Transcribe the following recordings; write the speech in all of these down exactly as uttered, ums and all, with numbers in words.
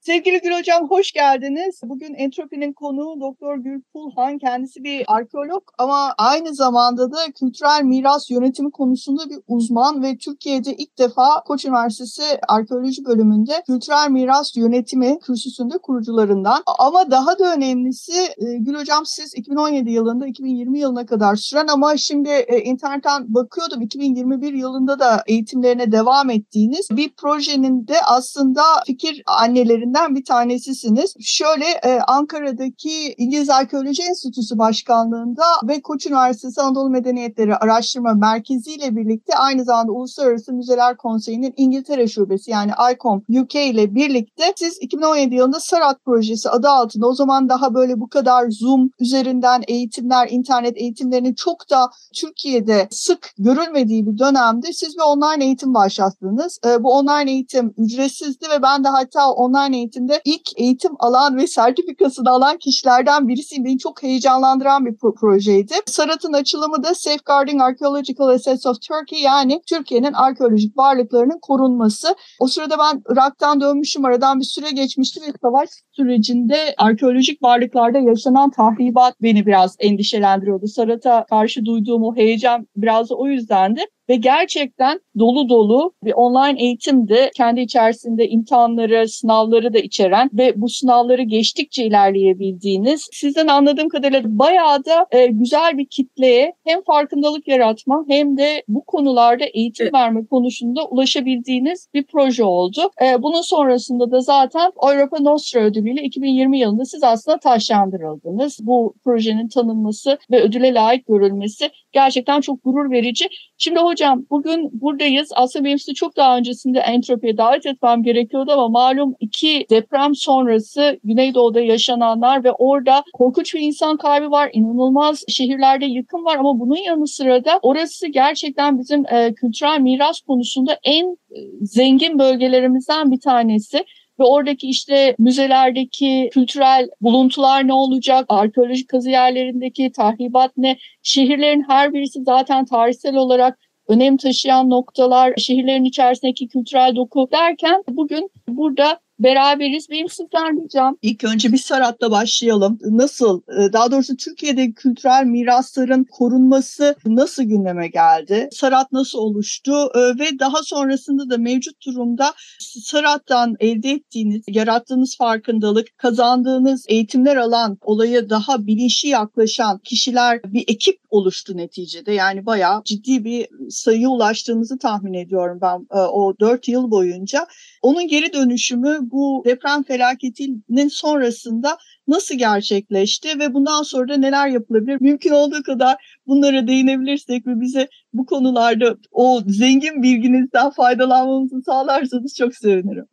Sevgili Gül Hocam, hoş geldiniz. Bugün Entropi'nin konuğu doktor Gül Pulhan. Kendisi bir arkeolog ama aynı zamanda da kültürel miras yönetimi konusunda bir uzman ve Türkiye'de ilk defa Koç Üniversitesi Arkeoloji Bölümünde kültürel miras yönetimi kürsüsünde kurucularından. Ama daha da önemlisi Gül Hocam, siz iki bin on yedi yılında iki bin yirmi yılına kadar süren ama şimdi internetten bakıyordum iki bin yirmi bir yılında da eğitimlerine devam ettiğiniz bir projenin de aslında fikir annelerinden bir tanesisiniz. Şöyle Ankara'daki İngiliz Arkeoloji Enstitüsü Başkanlığı'nda ve Koç Üniversitesi Anadolu Medeniyetleri Araştırma Merkezi ile birlikte aynı zamanda Uluslararası Müzeler Konseyi'nin İngiltere Şubesi yani ICOM U K ile birlikte siz iki bin on yedi yılında SARAT projesi adı altında, o zaman daha böyle bu kadar Zoom üzerinden eğitimler, internet eğitimlerinin çok da Türkiye'de sık görülmediği bir dönemde siz bir online eğitim başlattınız. Bu online eğitim ücretsizdi ve ben de hatta online eğitim İlk eğitim alan ve sertifikasını alan kişilerden birisiyim. Beni çok heyecanlandıran bir projeydi. SARAT'ın açılımı da Safeguarding Archaeological Assets of Turkey, yani Türkiye'nin arkeolojik varlıklarının korunması. O sırada ben Irak'tan dönmüşüm. Aradan bir süre geçmişti ve savaş sürecinde arkeolojik varlıklarda yaşanan tahribat beni biraz endişelendiriyordu. SARAT'a karşı duyduğum o heyecan biraz da o yüzdendi. Ve gerçekten dolu dolu bir online eğitim de kendi içerisinde imtihanları, sınavları da içeren ve bu sınavları geçtikçe ilerleyebildiğiniz, sizden anladığım kadarıyla bayağı da e, güzel bir kitleye hem farkındalık yaratma hem de bu konularda eğitim evet. verme konusunda ulaşabildiğiniz bir proje oldu. E, bunun sonrasında da zaten Avrupa Nostra ödülüyle iki bin yirmi yılında siz aslında taşlandırıldınız. Bu projenin tanınması ve ödüle layık görülmesi gerçekten çok gurur verici. Şimdi hocam, bugün buradayız. Aslında benim sizi çok daha öncesinde Entropi'ye davet etmem gerekiyordu ama malum iki deprem sonrası Güneydoğu'da yaşananlar ve orada korkunç bir insan kaybı var. İnanılmaz şehirlerde yıkım var ama bunun yanı sıra da orası gerçekten bizim e, kültürel miras konusunda en e, zengin bölgelerimizden bir tanesi. Ve oradaki işte müzelerdeki kültürel buluntular ne olacak, arkeolojik kazı yerlerindeki tahribat ne, şehirlerin her birisi zaten tarihsel olarak önem taşıyan noktalar, şehirlerin içerisindeki kültürel doku derken bugün burada beraberiz. Benim sizden ricam, İlk önce bir SARAT'la başlayalım. Nasıl, daha doğrusu Türkiye'de kültürel mirasların korunması nasıl gündeme geldi? SARAT nasıl oluştu? Ve daha sonrasında da mevcut durumda SARAT'tan elde ettiğiniz, yarattığınız farkındalık, kazandığınız eğitimler alan, olaya daha bilinçli yaklaşan kişiler, bir ekip oluştu neticede. Yani bayağı ciddi bir sayıya ulaştığınızı tahmin ediyorum ben o dört yıl boyunca. Onun geri dönüşümü bu deprem felaketinin sonrasında nasıl gerçekleşti ve bundan sonra da neler yapılabilir? Mümkün olduğu kadar bunlara değinebilirsek ve bize bu konularda o zengin bilginizden faydalanmamızı sağlarsanız çok sevinirim.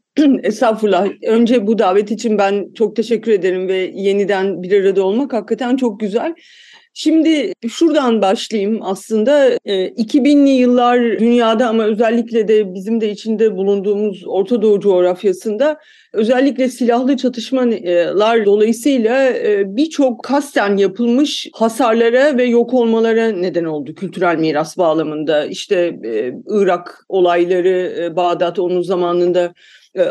Estağfurullah. Önce bu davet için ben çok teşekkür ederim ve yeniden bir arada olmak hakikaten çok güzel. Şimdi şuradan başlayayım aslında. iki binli yıllar dünyada ama özellikle de bizim de içinde bulunduğumuz Orta Doğu coğrafyasında özellikle silahlı çatışmalar dolayısıyla birçok kasten yapılmış hasarlara ve yok olmalara neden oldu kültürel miras bağlamında. İşte Irak olayları, Bağdat, onun zamanında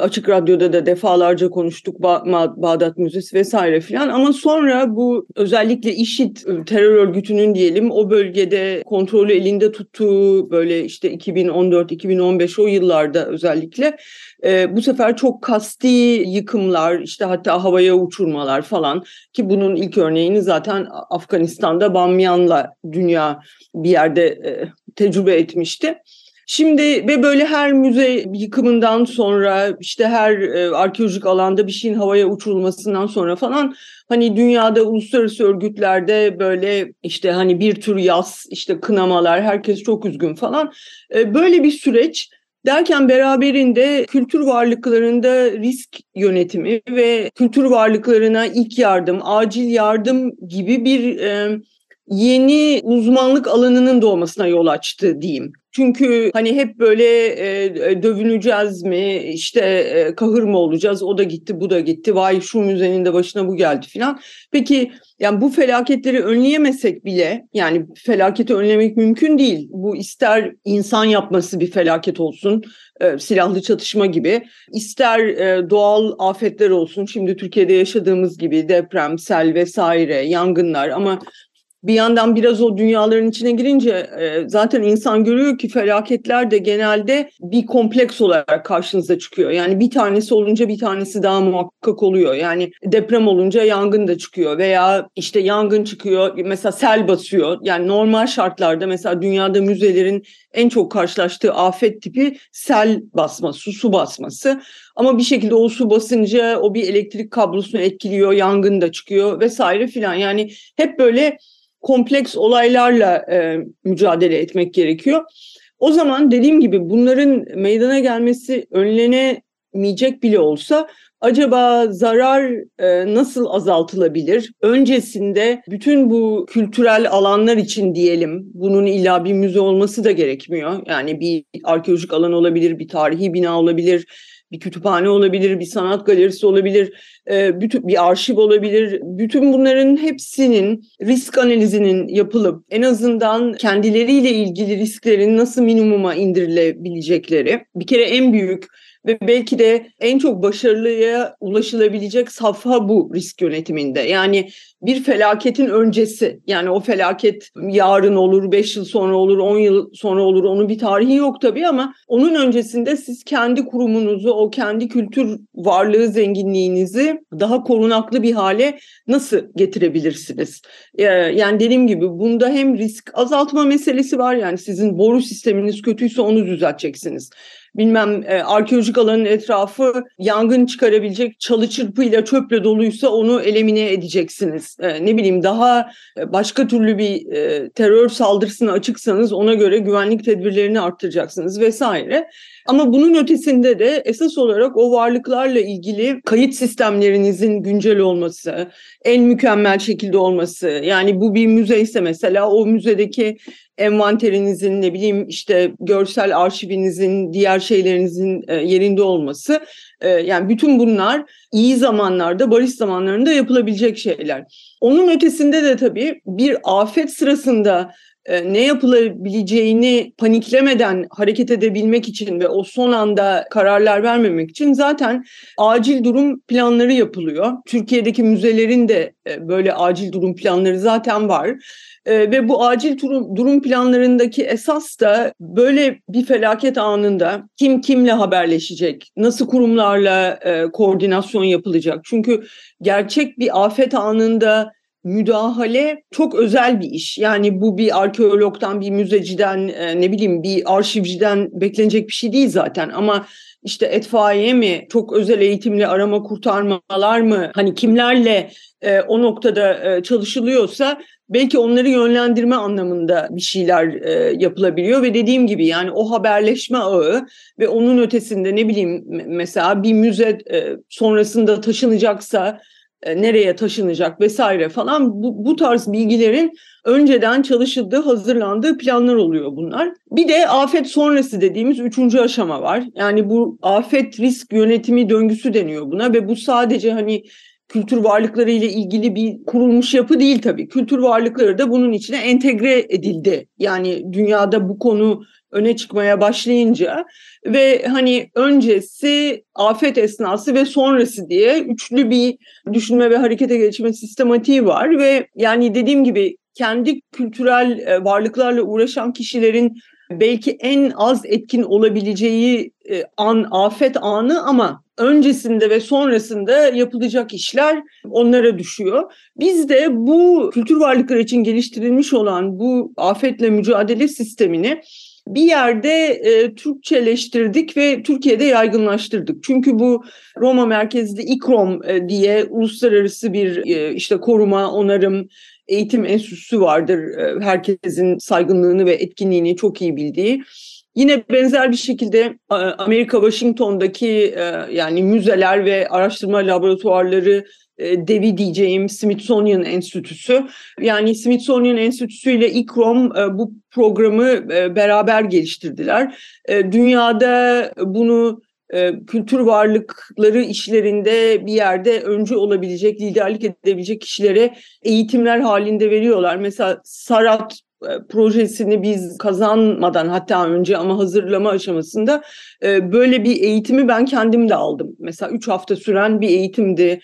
Açık Radyo'da da defalarca konuştuk, ba- Bağdat Müzesi vesaire filan. Ama sonra bu özellikle IŞİD terör örgütünün diyelim o bölgede kontrolü elinde tuttuğu böyle işte iki bin on dört iki bin on beş o yıllarda özellikle e, bu sefer çok kasti yıkımlar, işte hatta havaya uçurmalar falan ki bunun ilk örneğini zaten Afganistan'da Bamyan'la dünya bir yerde e, tecrübe etmişti. Şimdi ve böyle her müze yıkımından sonra işte her e, arkeolojik alanda bir şeyin havaya uçurulmasından sonra falan hani dünyada uluslararası örgütlerde böyle işte hani bir tür yas, işte kınamalar, herkes çok üzgün falan e, böyle bir süreç Derken beraberinde kültür varlıklarında risk yönetimi ve kültür varlıklarına ilk yardım, acil yardım gibi bir e, yeni uzmanlık alanının doğmasına yol açtı diyeyim. Çünkü hani hep böyle e, dövüneceğiz mi, işte e, kahır mı olacağız, o da gitti, bu da gitti, vay şu müzenin de başına bu geldi filan. Peki yani bu felaketleri önleyemesek bile, yani felaketi önlemek mümkün değil. Bu ister insan yapması bir felaket olsun, e, silahlı çatışma gibi, ister e, doğal afetler olsun, şimdi Türkiye'de yaşadığımız gibi deprem, sel vesaire, yangınlar ama... Bir yandan biraz o dünyaların içine girince zaten insan görüyor ki felaketler de genelde bir kompleks olarak karşınıza çıkıyor. Yani bir tanesi olunca bir tanesi daha muhakkak oluyor. Yani deprem olunca yangın da çıkıyor veya işte yangın çıkıyor, mesela sel basıyor. Yani normal şartlarda mesela dünyada müzelerin en çok karşılaştığı afet tipi sel basması, su basması. Ama bir şekilde o su basınca o bir elektrik kablosunu etkiliyor, yangın da çıkıyor vesaire filan. Yani hep böyle kompleks olaylarla e, mücadele etmek gerekiyor. O zaman dediğim gibi bunların meydana gelmesi önlenemeyecek bile olsa acaba zarar e, nasıl azaltılabilir? Öncesinde bütün bu kültürel alanlar için diyelim, bunun illa bir müze olması da gerekmiyor. Yani bir arkeolojik alan olabilir, bir tarihi bina olabilir, bir kütüphane olabilir, bir sanat galerisi olabilir, bir arşiv olabilir. Bütün bunların hepsinin risk analizinin yapılıp en azından kendileriyle ilgili risklerin nasıl minimuma indirilebilecekleri, bir kere en büyük ve belki de en çok başarılıya ulaşılabilecek safha bu risk yönetiminde. Yani bir felaketin öncesi, yani o felaket yarın olur, beş yıl sonra olur, on yıl sonra olur, onun bir tarihi yok tabii ama onun öncesinde siz kendi kurumunuzu, o kendi kültür varlığı zenginliğinizi daha korunaklı bir hale nasıl getirebilirsiniz? Yani dediğim gibi bunda hem risk azaltma meselesi var, yani sizin boru sisteminiz kötüyse onu düzelteceksiniz. Bilmem e, arkeolojik alanın etrafı yangın çıkarabilecek çalı çırpıyla çöple doluysa onu elimine edeceksiniz. E, ne bileyim daha e, başka türlü bir e, terör saldırısına açıksanız ona göre güvenlik tedbirlerini arttıracaksınız vesaire. Ama bunun ötesinde de esas olarak o varlıklarla ilgili kayıt sistemlerinizin güncel olması, en mükemmel şekilde olması. Yani bu bir müze ise mesela o müzedeki envanterinizin, ne bileyim işte görsel arşivinizin, diğer şeylerinizin yerinde olması. Yani bütün bunlar iyi zamanlarda, barış zamanlarında yapılabilecek şeyler. Onun ötesinde de tabii bir afet sırasında ne yapılabileceğini paniklemeden hareket edebilmek için ve o son anda kararlar vermemek için zaten acil durum planları yapılıyor. Türkiye'deki müzelerin de böyle acil durum planları zaten var. Ve bu acil durum planlarındaki esas da böyle bir felaket anında kim kimle haberleşecek, nasıl kurumlarla koordinasyon yapılacak. Çünkü gerçek bir afet anında müdahale çok özel bir iş. Yani bu bir arkeologdan, bir müzeciden, ne bileyim bir arşivciden beklenecek bir şey değil zaten. Ama işte etfaiye mi, çok özel eğitimli arama kurtarmalar mı, hani kimlerle o noktada çalışılıyorsa belki onları yönlendirme anlamında bir şeyler yapılabiliyor. Ve dediğim gibi yani o haberleşme ağı ve onun ötesinde ne bileyim mesela bir müze sonrasında taşınacaksa nereye taşınacak vesaire falan bu, bu tarz bilgilerin önceden çalışıldığı, hazırlandığı planlar oluyor bunlar. Bir de afet sonrası dediğimiz üçüncü aşama var. Yani bu afet risk yönetimi döngüsü deniyor buna ve bu sadece hani kültür varlıkları ile ilgili bir kurulmuş yapı değil tabii. Kültür varlıkları da bunun içine entegre edildi. Yani dünyada bu konu öne çıkmaya başlayınca ve hani öncesi, afet esnası ve sonrası diye üçlü bir düşünme ve harekete geçme sistematiği var ve yani dediğim gibi kendi kültürel varlıklarla uğraşan kişilerin belki en az etkin olabileceği an afet anı ama öncesinde ve sonrasında yapılacak işler onlara düşüyor. Biz de bu kültür varlıkları için geliştirilmiş olan bu afetle mücadele sistemini bir yerde e, Türkçeleştirdik ve Türkiye'de yaygınlaştırdık. Çünkü bu Roma merkezli ICOM e, diye uluslararası bir e, işte koruma, onarım, eğitim enstitüsü vardır. E, herkesin saygınlığını ve etkinliğini çok iyi bildiği. Yine benzer bir şekilde Amerika Washington'daki yani müzeler ve araştırma laboratuvarları devi diyeceğim Smithsonian Enstitüsü. Yani Smithsonian Enstitüsü ile ICCROM bu programı beraber geliştirdiler. Dünyada bunu kültür varlıkları işlerinde bir yerde öncü olabilecek, liderlik edebilecek kişilere eğitimler halinde veriyorlar. Mesela SARAT projesini biz kazanmadan hatta önce ama hazırlama aşamasında böyle bir eğitimi ben kendim de aldım. Mesela üç hafta süren bir eğitimdi.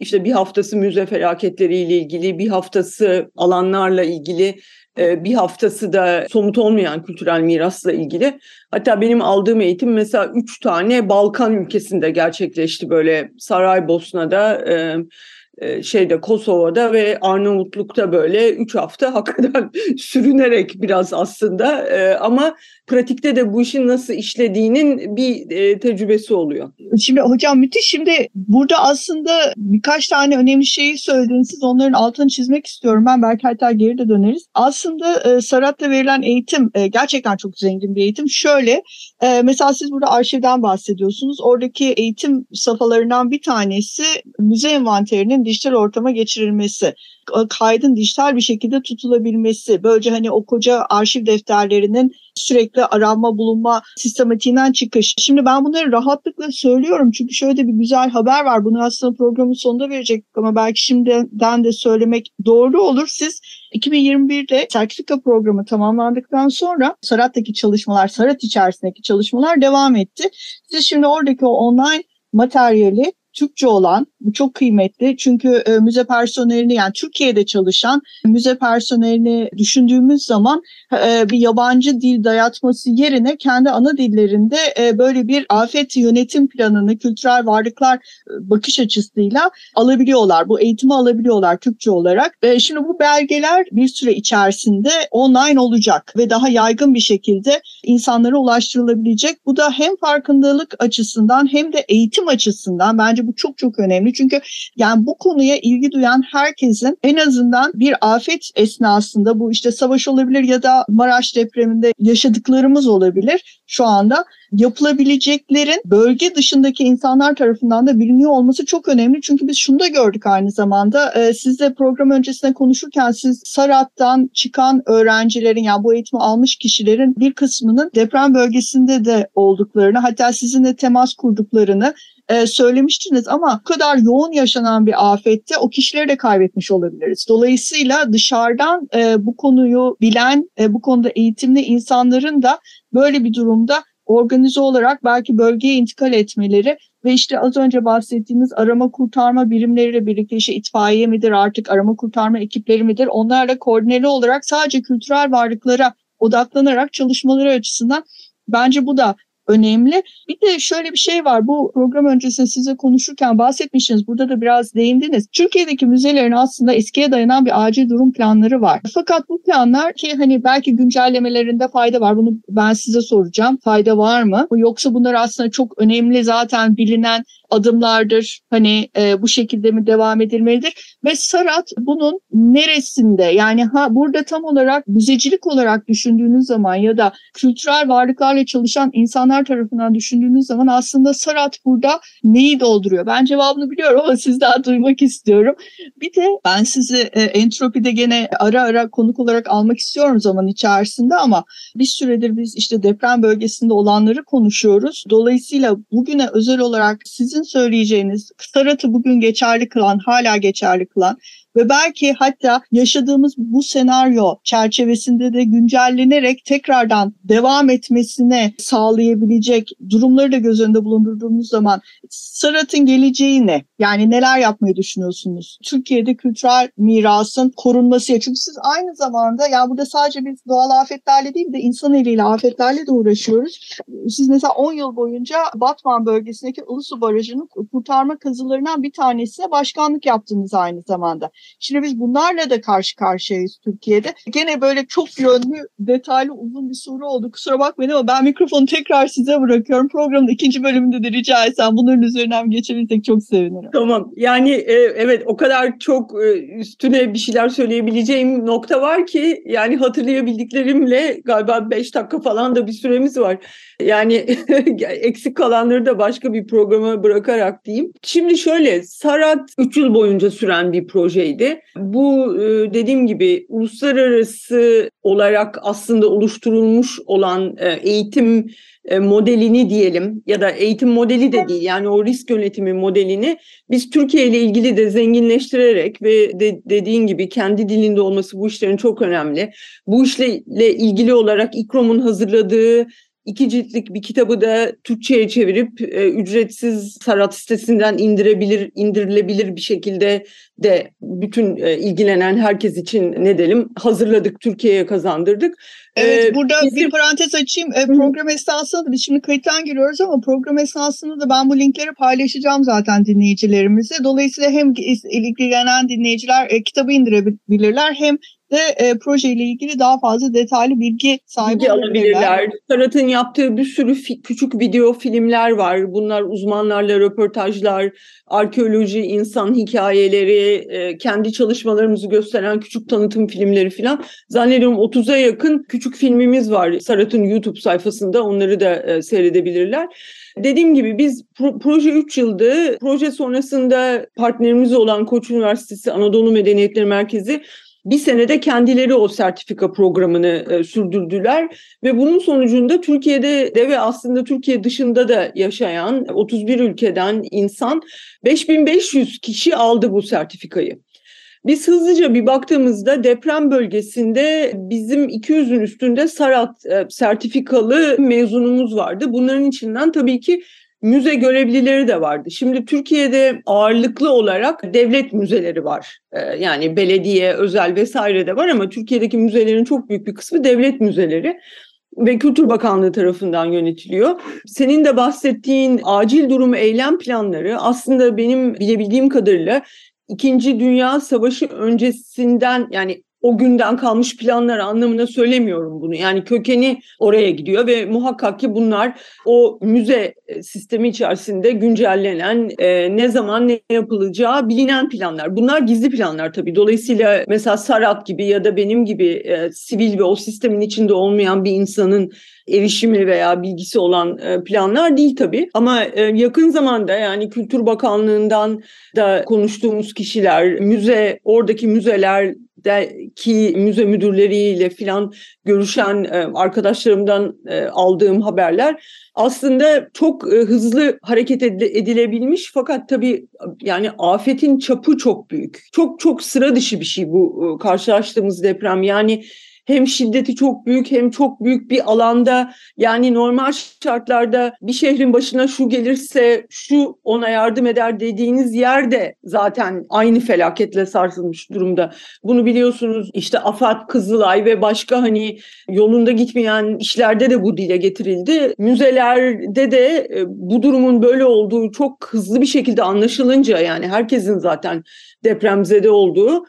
İşte bir haftası müze felaketleriyle ilgili, bir haftası alanlarla ilgili, bir haftası da somut olmayan kültürel mirasla ilgili. Hatta benim aldığım eğitim mesela üç tane Balkan ülkesinde gerçekleşti. Böyle Saraybosna'da, şeyde Kosova'da ve Arnavutluk'ta böyle üç hafta hakikaten sürünerek biraz aslında ama pratikte de bu işin nasıl işlediğinin bir tecrübesi oluyor. Şimdi hocam müthiş. Şimdi burada aslında birkaç tane önemli şeyi söylediniz. Siz onların altını çizmek istiyorum. Ben belki hatta geri de döneriz. Aslında Sarat'ta verilen eğitim gerçekten çok zengin bir eğitim. Şöyle mesela siz burada arşivden bahsediyorsunuz. Oradaki eğitim safhalarından bir tanesi müze envanterinin dijital ortama geçirilmesi, kaydın dijital bir şekilde tutulabilmesi. Böylece hani o koca arşiv defterlerinin sürekli aranma bulunma sistematiğinden çıkış. Şimdi ben bunları rahatlıkla söylüyorum çünkü şöyle bir güzel haber var. Bunu aslında programın sonunda verecektik ama belki şimdiden de söylemek doğru olur. Siz iki bin yirmi birde sertifika programı tamamlandıktan sonra SARAT'taki çalışmalar, SARAT içerisindeki çalışmalar devam etti. Siz şimdi oradaki o online materyali Türkçe olan, bu çok kıymetli çünkü müze personelini yani Türkiye'de çalışan müze personelini düşündüğümüz zaman bir yabancı dil dayatması yerine kendi ana dillerinde böyle bir afet yönetim planını kültürel varlıklar bakış açısıyla alabiliyorlar. Bu eğitimi alabiliyorlar Türkçe olarak. Şimdi bu belgeler bir süre içerisinde online olacak ve daha yaygın bir şekilde insanlara ulaştırılabilecek. Bu da hem farkındalık açısından hem de eğitim açısından bence bu çok çok önemli çünkü yani bu konuya ilgi duyan herkesin en azından bir afet esnasında bu işte savaş olabilir ya da Maraş depreminde yaşadıklarımız olabilir şu anda yapılabileceklerin bölge dışındaki insanlar tarafından da biliniyor olması çok önemli çünkü biz şunu da gördük aynı zamanda e, sizle program öncesinde konuşurken siz Sarat'tan çıkan öğrencilerin yani bu eğitimi almış kişilerin bir kısmının deprem bölgesinde de olduklarını hatta sizinle temas kurduklarını Ee, söylemiştiniz ama bu kadar yoğun yaşanan bir afette o kişileri de kaybetmiş olabiliriz. Dolayısıyla dışarıdan e, bu konuyu bilen, e, bu konuda eğitimli insanların da böyle bir durumda organize olarak belki bölgeye intikal etmeleri ve işte az önce bahsettiğimiz arama kurtarma birimleriyle birlikte işte itfaiye midir artık arama kurtarma ekipleri midir onlarla koordineli olarak sadece kültürel varlıklara odaklanarak çalışmaları açısından bence bu da önemli. Bir de şöyle bir şey var. Bu program öncesinde size konuşurken bahsetmiştiniz. Burada da biraz değindiniz. Türkiye'deki müzelerin aslında eskiye dayanan bir acil durum planları var. Fakat bu planlar ki hani belki güncellemelerinde fayda var. Bunu ben size soracağım. Fayda var mı? Yoksa bunlar aslında çok önemli zaten bilinen adımlardır. Hani e, bu şekilde mi devam edilmelidir? Ve Sarat bunun neresinde? Yani ha burada tam olarak müzecilik olarak düşündüğünüz zaman ya da kültürel varlıklarla çalışan insanlar tarafından düşündüğünüz zaman aslında Sarat burada neyi dolduruyor? Ben cevabını biliyorum ama sizden duymak istiyorum. Bir de ben sizi e, Entropi'de gene ara ara konuk olarak almak istiyorum zaman içerisinde ama bir süredir biz işte deprem bölgesinde olanları konuşuyoruz. Dolayısıyla bugüne özel olarak sizin söyleyeceğiniz Sarat'ı bugün geçerli kılan, hala geçerli kılan ve belki hatta yaşadığımız bu senaryo çerçevesinde de güncellenerek tekrardan devam etmesine sağlayabilecek durumları da göz önünde bulundurduğumuz zaman Sarat'ın geleceği ne? Yani neler yapmayı düşünüyorsunuz? Türkiye'de kültürel mirasın korunması ya. Çünkü siz aynı zamanda yani burada sadece biz doğal afetlerle değil de insan eliyle afetlerle de uğraşıyoruz. Siz mesela on yıl boyunca Batman bölgesindeki Ilısu Barajı'nın kurtarma kazılarından bir tanesine başkanlık yaptınız aynı zamanda. Şimdi biz bunlarla da karşı karşıyayız Türkiye'de. Gene böyle çok yönlü, detaylı, uzun bir soru oldu. Kusura bakmayın ama ben mikrofonu tekrar size bırakıyorum. Programın ikinci bölümünde de rica etsem bunların üzerinden geçebilirsek çok sevinirim. Tamam. Yani e, evet, o kadar çok e, üstüne bir şeyler söyleyebileceğim nokta var ki yani hatırlayabildiklerimle galiba beş dakika falan da bir süremiz var. Yani eksik kalanları da başka bir programa bırakarak diyeyim. Şimdi şöyle, SARAT üç yıl boyunca süren bir projeydi. Bu dediğim gibi uluslararası olarak aslında oluşturulmuş olan eğitim modelini diyelim ya da eğitim modeli de değil, yani o risk yönetimi modelini biz Türkiye ile ilgili de zenginleştirerek ve de dediğin gibi kendi dilinde olması bu işlerin çok önemli. Bu işle ilgili olarak ICROM'un hazırladığı İki ciltlik bir kitabı da Türkçe'ye çevirip e, ücretsiz SARAT sitesinden indirebilir, indirilebilir bir şekilde de bütün e, ilgilenen herkes için ne diyelim hazırladık, Türkiye'ye kazandırdık. Evet, burada bizim... bir parantez açayım. E, program esnasında da biz şimdi kayıttan giriyoruz ama program esnasında da ben bu linkleri paylaşacağım zaten dinleyicilerimize. Dolayısıyla hem ilgilenen dinleyiciler e, kitabı indirebilirler hem de e, projeyle ilgili daha fazla detaylı bilgi sahibi olabilirler. SARAT'ın yaptığı bir sürü fi- küçük video filmler var. Bunlar uzmanlarla röportajlar, arkeoloji, insan hikayeleri, e, kendi çalışmalarımızı gösteren küçük tanıtım filmleri falan. Zannediyorum otuza yakın küçük filmimiz var SARAT'ın YouTube sayfasında. Onları da e, seyredebilirler. Dediğim gibi biz pro- proje üç yıldı. Proje sonrasında partnerimiz olan Koç Üniversitesi Anadolu Medeniyetleri Merkezi bir senede kendileri o sertifika programını e, sürdürdüler ve bunun sonucunda Türkiye'de de ve aslında Türkiye dışında da yaşayan otuz bir ülkeden insan beş bin beş yüz kişi aldı bu sertifikayı. Biz hızlıca bir baktığımızda deprem bölgesinde bizim iki yüzün üstünde SARAT e, sertifikalı mezunumuz vardı. Bunların içinden tabii ki müze görevlileri de vardı. Şimdi Türkiye'de ağırlıklı olarak devlet müzeleri var. Yani belediye, özel vesaire de var ama Türkiye'deki müzelerin çok büyük bir kısmı devlet müzeleri ve Kültür Bakanlığı tarafından yönetiliyor. Senin de bahsettiğin acil durum eylem planları aslında benim bilebildiğim kadarıyla İkinci Dünya Savaşı öncesinden, yani o günden kalmış planlar anlamına söylemiyorum bunu. Yani kökeni oraya gidiyor ve muhakkak ki bunlar o müze sistemi içerisinde güncellenen, e, ne zaman ne yapılacağı bilinen planlar. Bunlar gizli planlar tabii. Dolayısıyla mesela SARAT gibi ya da benim gibi e, sivil ve o sistemin içinde olmayan bir insanın erişimi veya bilgisi olan planlar değil tabii. Ama yakın zamanda yani Kültür Bakanlığı'ndan da konuştuğumuz kişiler, müze, oradaki müzelerdeki müze müdürleriyle filan görüşen arkadaşlarımdan aldığım haberler aslında çok hızlı hareket edilebilmiş fakat tabii yani afetin çapı çok büyük. Çok çok sıra dışı bir şey bu karşılaştığımız deprem. Yani hem şiddeti çok büyük hem çok büyük bir alanda, yani normal şartlarda bir şehrin başına şu gelirse şu ona yardım eder dediğiniz yerde zaten aynı felaketle sarsılmış durumda. Bunu biliyorsunuz işte AFAD, Kızılay ve başka hani yolunda gitmeyen işlerde de bu dile getirildi. Müzelerde de bu durumun böyle olduğu çok hızlı bir şekilde anlaşılınca, yani herkesin zaten depremzede olduğu,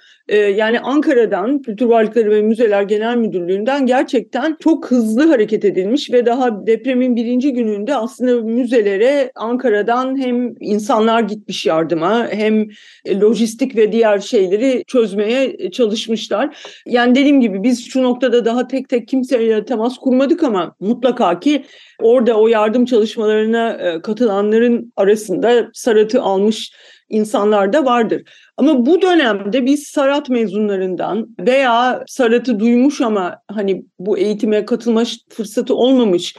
yani Ankara'dan Kültür Varlıkları ve Müzeler Genel Müdürlüğü'nden gerçekten çok hızlı hareket edilmiş ve daha depremin birinci gününde aslında müzelere Ankara'dan hem insanlar gitmiş yardıma, hem lojistik ve diğer şeyleri çözmeye çalışmışlar. Yani dediğim gibi biz şu noktada daha tek tek kimseyle temas kurmadık ama mutlaka ki orada o yardım çalışmalarına katılanların arasında SARAT'ı almış insanlar da vardır. Ama bu dönemde biz SARAT mezunlarından veya SARAT'ı duymuş ama hani bu eğitime katılma fırsatı olmamış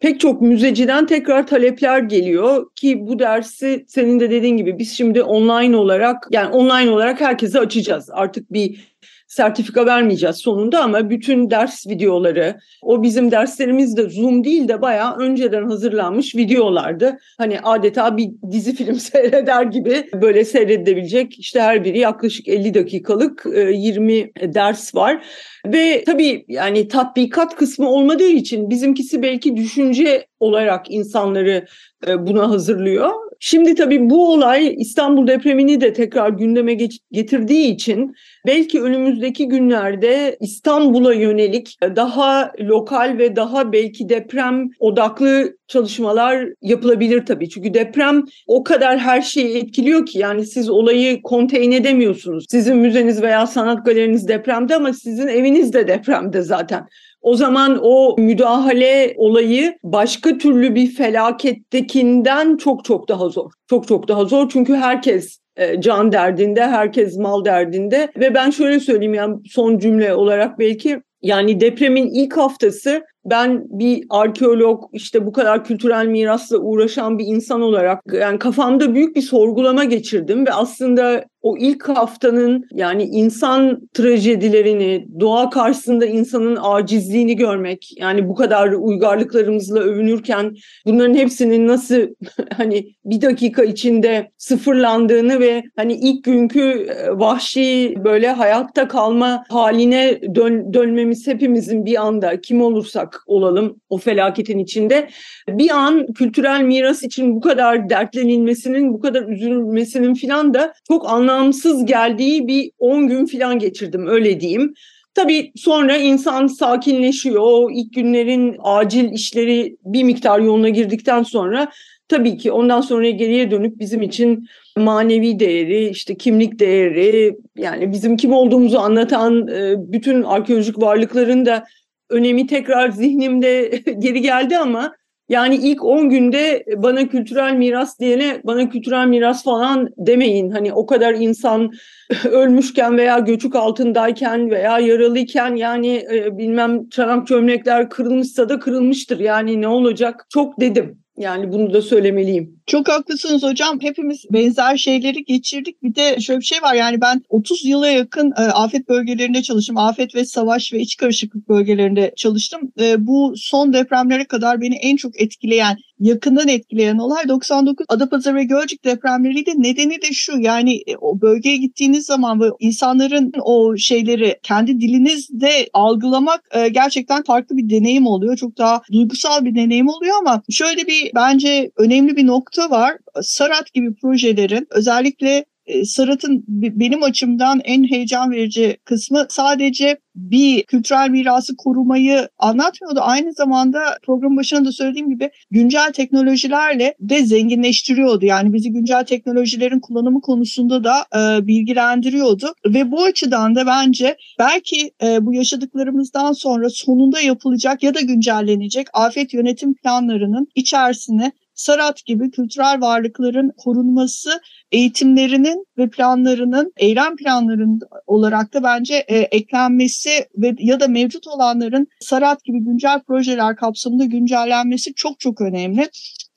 pek çok müzeciden tekrar talepler geliyor ki bu dersi senin de dediğin gibi biz şimdi online olarak, yani online olarak herkese açacağız. Artık bir sertifika vermeyeceğiz sonunda ama bütün ders videoları, o bizim derslerimiz de Zoom değil de bayağı önceden hazırlanmış videolardı. Hani adeta bir dizi film seyreder gibi böyle seyredilebilecek, işte her biri yaklaşık elli dakikalık yirmi ders var. Ve tabii yani tatbikat kısmı olmadığı için bizimkisi belki düşünce olarak insanları buna hazırlıyor. Şimdi tabii bu olay İstanbul depremini de tekrar gündeme getirdiği için belki önümüzdeki günlerde İstanbul'a yönelik daha lokal ve daha belki deprem odaklı çalışmalar yapılabilir tabii. Çünkü deprem o kadar her şeyi etkiliyor ki yani siz olayı konteyn edemiyorsunuz. Sizin müzeniz veya sanat galeriniz depremde ama sizin eviniz de depremde zaten. O zaman o müdahale olayı başka türlü bir felakettekinden çok çok daha zor. Çok çok daha zor çünkü herkes can derdinde, herkes mal derdinde ve ben şöyle söyleyeyim yani son cümle olarak belki yani depremin ilk haftası ben bir arkeolog işte bu kadar kültürel mirasla uğraşan bir insan olarak yani kafamda büyük bir sorgulama geçirdim ve aslında o ilk haftanın yani insan trajedilerini, doğa karşısında insanın acizliğini görmek yani bu kadar uygarlıklarımızla övünürken bunların hepsinin nasıl hani bir dakika içinde sıfırlandığını ve hani ilk günkü vahşi böyle hayatta kalma haline dön- dönmemiz hepimizin bir anda kim olursak olalım o felaketin içinde. Bir an kültürel miras için bu kadar dertlenilmesinin, bu kadar üzülmesinin filan da çok anlamsız geldiği bir on gün filan geçirdim öyle diyeyim. Tabii sonra insan sakinleşiyor. O ilk günlerin acil işleri bir miktar yoluna girdikten sonra tabii ki ondan sonra geriye dönüp bizim için manevi değeri, işte kimlik değeri yani bizim kim olduğumuzu anlatan bütün arkeolojik varlıkların da önemi tekrar zihnimde geri geldi ama yani ilk on günde bana kültürel miras diyene bana kültürel miras falan demeyin. Hani o kadar insan ölmüşken veya göçük altındayken veya yaralıyken yani bilmem çanak çömlekler kırılmışsa da kırılmıştır. Yani ne olacak? Çok dedim. Yani bunu da söylemeliyim. Çok haklısınız hocam. Hepimiz benzer şeyleri geçirdik. Bir de şöyle bir şey var. Yani ben otuz yıla yakın afet bölgelerinde çalıştım. Afet ve savaş ve iç karışıklık bölgelerinde çalıştım. Bu son depremlere kadar beni en çok etkileyen, yakından etkileyen olay doksan dokuz Adapazarı ve Gölcük depremleriydi. Nedeni de şu yani o bölgeye gittiğiniz zaman bu insanların o şeyleri kendi dilinizde algılamak gerçekten farklı bir deneyim oluyor. Çok daha duygusal bir deneyim oluyor ama şöyle bir bence önemli bir nokta var. SARAT gibi projelerin özellikle SARAT'ın benim açımdan en heyecan verici kısmı sadece bir kültürel mirası korumayı anlatmıyordu. Aynı zamanda programın başında da söylediğim gibi güncel teknolojilerle de zenginleştiriyordu. Yani bizi güncel teknolojilerin kullanımı konusunda da e, bilgilendiriyordu. Ve bu açıdan da bence belki e, bu yaşadıklarımızdan sonra sonunda yapılacak ya da güncellenecek afet yönetim planlarının içerisine SARAT gibi kültürel varlıkların korunması eğitimlerinin ve planlarının, eylem planlarının olarak da bence e, eklenmesi ve ya da mevcut olanların SARAT gibi güncel projeler kapsamında güncellenmesi çok çok önemli.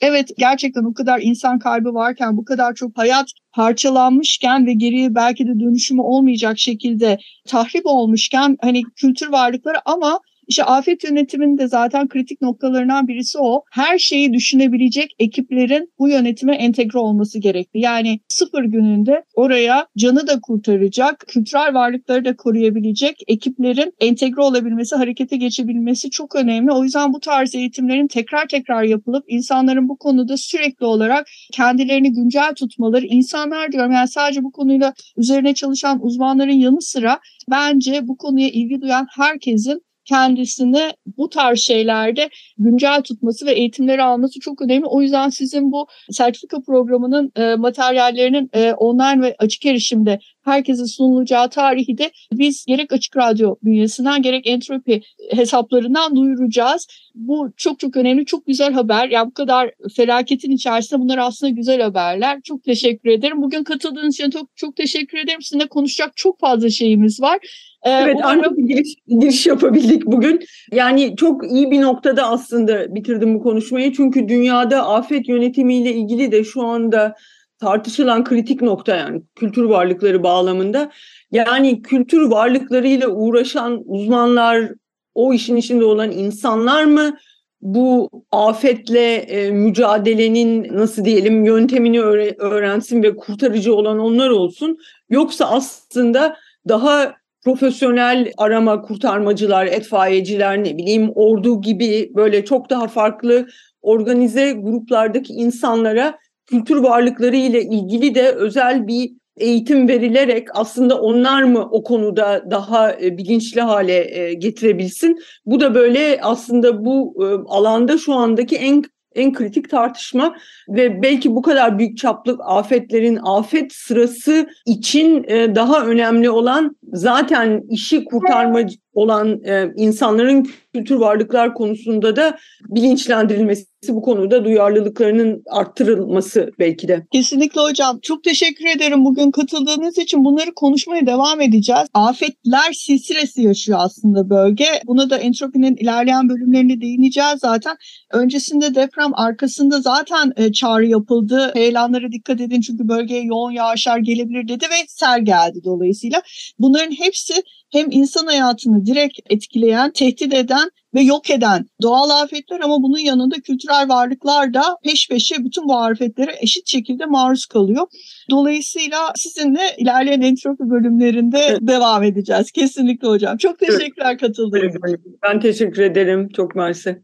Evet gerçekten o kadar insan kaybı varken, bu kadar çok hayat parçalanmışken ve geriye belki de dönüşümü olmayacak şekilde tahrip olmuşken hani kültür varlıkları ama İşte afet yönetiminin de zaten kritik noktalarından birisi o. Her şeyi düşünebilecek ekiplerin bu yönetime entegre olması gerekli. Yani sıfır gününde oraya canı da kurtaracak, kültürel varlıkları da koruyabilecek ekiplerin entegre olabilmesi, harekete geçebilmesi çok önemli. O yüzden bu tarz eğitimlerin tekrar tekrar yapılıp insanların bu konuda sürekli olarak kendilerini güncel tutmaları, insanlar diyorum yani sadece bu konuyla üzerine çalışan uzmanların yanı sıra bence bu konuya ilgi duyan herkesin kendisini bu tarz şeylerde güncel tutması ve eğitimleri alması çok önemli. O yüzden sizin bu sertifika programının e, materyallerinin e, online ve açık erişimde herkese sunulacağı tarihi de biz gerek Açık Radyo bünyesinden gerek Entropi hesaplarından duyuracağız. Bu çok çok önemli, çok güzel haber. Yani bu kadar felaketin içerisinde bunlar aslında güzel haberler. Çok teşekkür ederim. Bugün katıldığınız için çok çok teşekkür ederim. Sizinle konuşacak çok fazla şeyimiz var. Evet, umarım... ancak bir giriş, giriş yapabildik bugün. Yani çok iyi bir noktada aslında bitirdim bu konuşmayı. Çünkü dünyada afet yönetimiyle ilgili de şu anda tartışılan kritik nokta yani kültür varlıkları bağlamında. Yani kültür varlıklarıyla uğraşan uzmanlar, o işin içinde olan insanlar mı? Bu afetle e, mücadelenin nasıl diyelim yöntemini öğre- öğrensin ve kurtarıcı olan onlar olsun. Yoksa aslında daha profesyonel arama kurtarmacılar, itfaiyeciler ne bileyim ordu gibi böyle çok daha farklı organize gruplardaki insanlara kültür varlıkları ile ilgili de özel bir eğitim verilerek aslında onlar mı o konuda daha bilinçli hale getirebilsin? Bu da böyle aslında bu alanda şu andaki en en kritik tartışma ve belki bu kadar büyük çaplı afetlerin afet sırası için daha önemli olan zaten işi kurtarma olan insanların kültür varlıklar konusunda da bilinçlendirilmesi, bu konuda duyarlılıklarının arttırılması belki de. Kesinlikle hocam. Çok teşekkür ederim bugün katıldığınız için. Bunları konuşmaya devam edeceğiz. Afetler silsilesi yaşıyor aslında bölge. Buna da entropinin ilerleyen bölümlerine değineceğiz zaten. Öncesinde deprem, arkasında zaten çağrı yapıldı. Heyelanlara dikkat edin çünkü bölgeye yoğun yağışlar gelebilir dedi ve sel geldi dolayısıyla. Bunların hepsi hem insan hayatını direkt etkileyen, tehdit eden ve yok eden doğal afetler, ama bunun yanında kültürel varlıklar da peş peşe bütün bu afetlere eşit şekilde maruz kalıyor. Dolayısıyla sizinle ilerleyen entropi bölümlerinde evet. devam edeceğiz. Kesinlikle hocam. Çok teşekkürler katıldığınız için. Ben teşekkür ederim. Çok mersi.